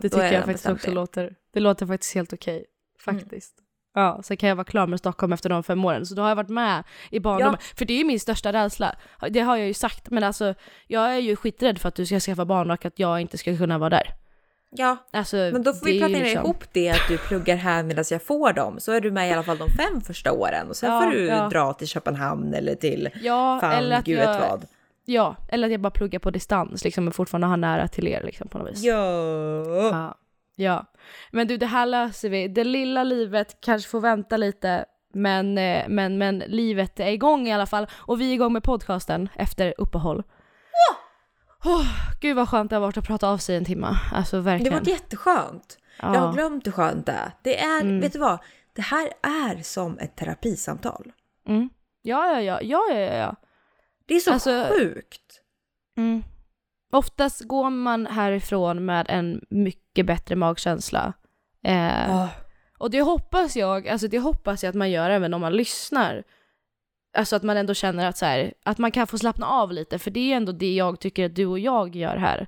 Det tycker jag faktiskt också låter. Det låter faktiskt helt okej, faktiskt. Ja, så kan jag vara klar med Stockholm efter de 5 åren. Så då har jag varit med i barndomen. Ja. För det är ju min största rädsla. Det har jag ju sagt. Men alltså, jag är ju skiträdd för att du ska skaffa barn och att jag inte ska kunna vara där. Ja, alltså, men då får vi planera liksom... ihop det att du pluggar här medan jag får dem. Så är du med i alla fall de 5 första åren. Och sen får du dra till Köpenhamn eller till vad. Ja, eller att jag bara pluggar på distans liksom, men fortfarande har nära till er liksom, på något vis. Ja. Men du, det här löser vi. Det lilla livet kanske får vänta lite, men livet är igång i alla fall. Och vi är igång med podcasten efter uppehåll. Ja! Oh, gud vad skönt det har varit att prata av sig en timme. Alltså verkligen. Det har varit jätteskönt. Ja. Jag har glömt hur skönt det är. Det är, vet du vad? Det här är som ett terapisamtal. Ja. Det är så sjukt. Oftast går man härifrån med en mycket bättre magkänsla. Och det hoppas jag att man gör även om man lyssnar. Alltså att man ändå känner att, så här, att man kan få slappna av lite. För det är ändå det jag tycker att du och jag gör här.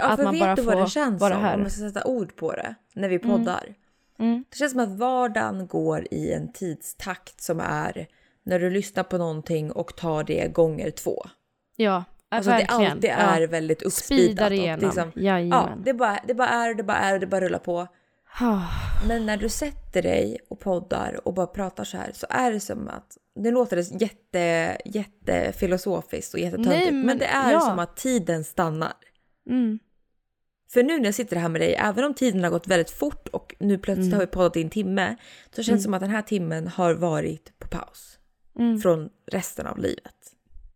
Att man bara får det känns vara här. Om man ska sätta ord på det när vi poddar. Det känns som att vardagen går i en tidstakt som är när du lyssnar på någonting och tar det gånger 2. Ja. Alltså verkligen. Det alltid är väldigt uppspeedat. Speedar igenom. Liksom, det bara är och det bara rullar på. Men när du sätter dig och poddar och bara pratar så här, så är det som att, nu låter det jättefilosofiskt och jättetöntigt, men det är som att tiden stannar. Mm. För nu när jag sitter här med dig, även om tiden har gått väldigt fort och nu plötsligt har vi poddat i en timme, så känns det som att den här timmen har varit på paus från resten av livet.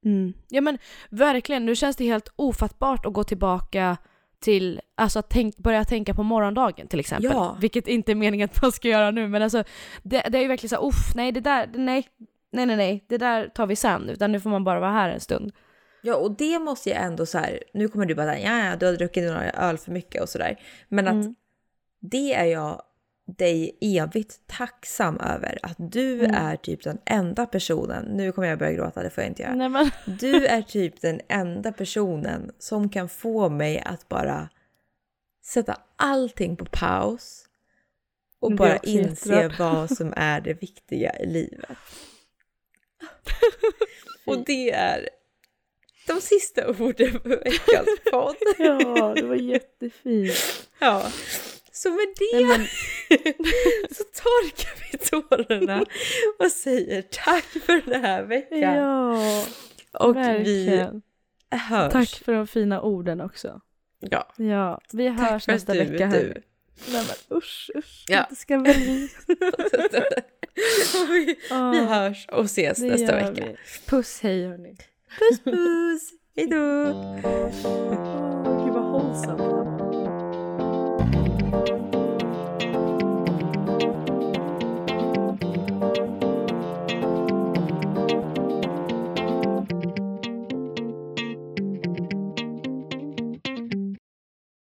Mm. Ja men verkligen, nu känns det helt ofattbart att gå tillbaka till, alltså att börja tänka på morgondagen till exempel, vilket inte är meningen att man ska göra nu, men alltså det är ju verkligen så här, nej, det där tar vi sen, utan nu får man bara vara här en stund. Ja, och det måste jag ändå så här, nu kommer du bara, ja, du har druckit några öl för mycket och sådär, men att det är jag dig evigt tacksam över, att du är typ den enda personen, nu kommer jag börja gråta, det får jag inte göra. Nej, men... du är typ den enda personen som kan få mig att bara sätta allting på paus och bara inse vad som är det viktiga i livet. Och det är de sista orden för veckans podd. Ja, det var jättefint. Ja. Så med det så torkar vi tårarna och säger tack för den här veckan. Ja, och verkligen. Vi hörs. Tack för de fina orden också. Ja vi hörs nästa vecka här. Nej, men usch, det ska väl vi. Vi hörs och ses nästa vecka. Vi. Puss, hej hörni. Puss, hejdå. Gud vad hållsamt.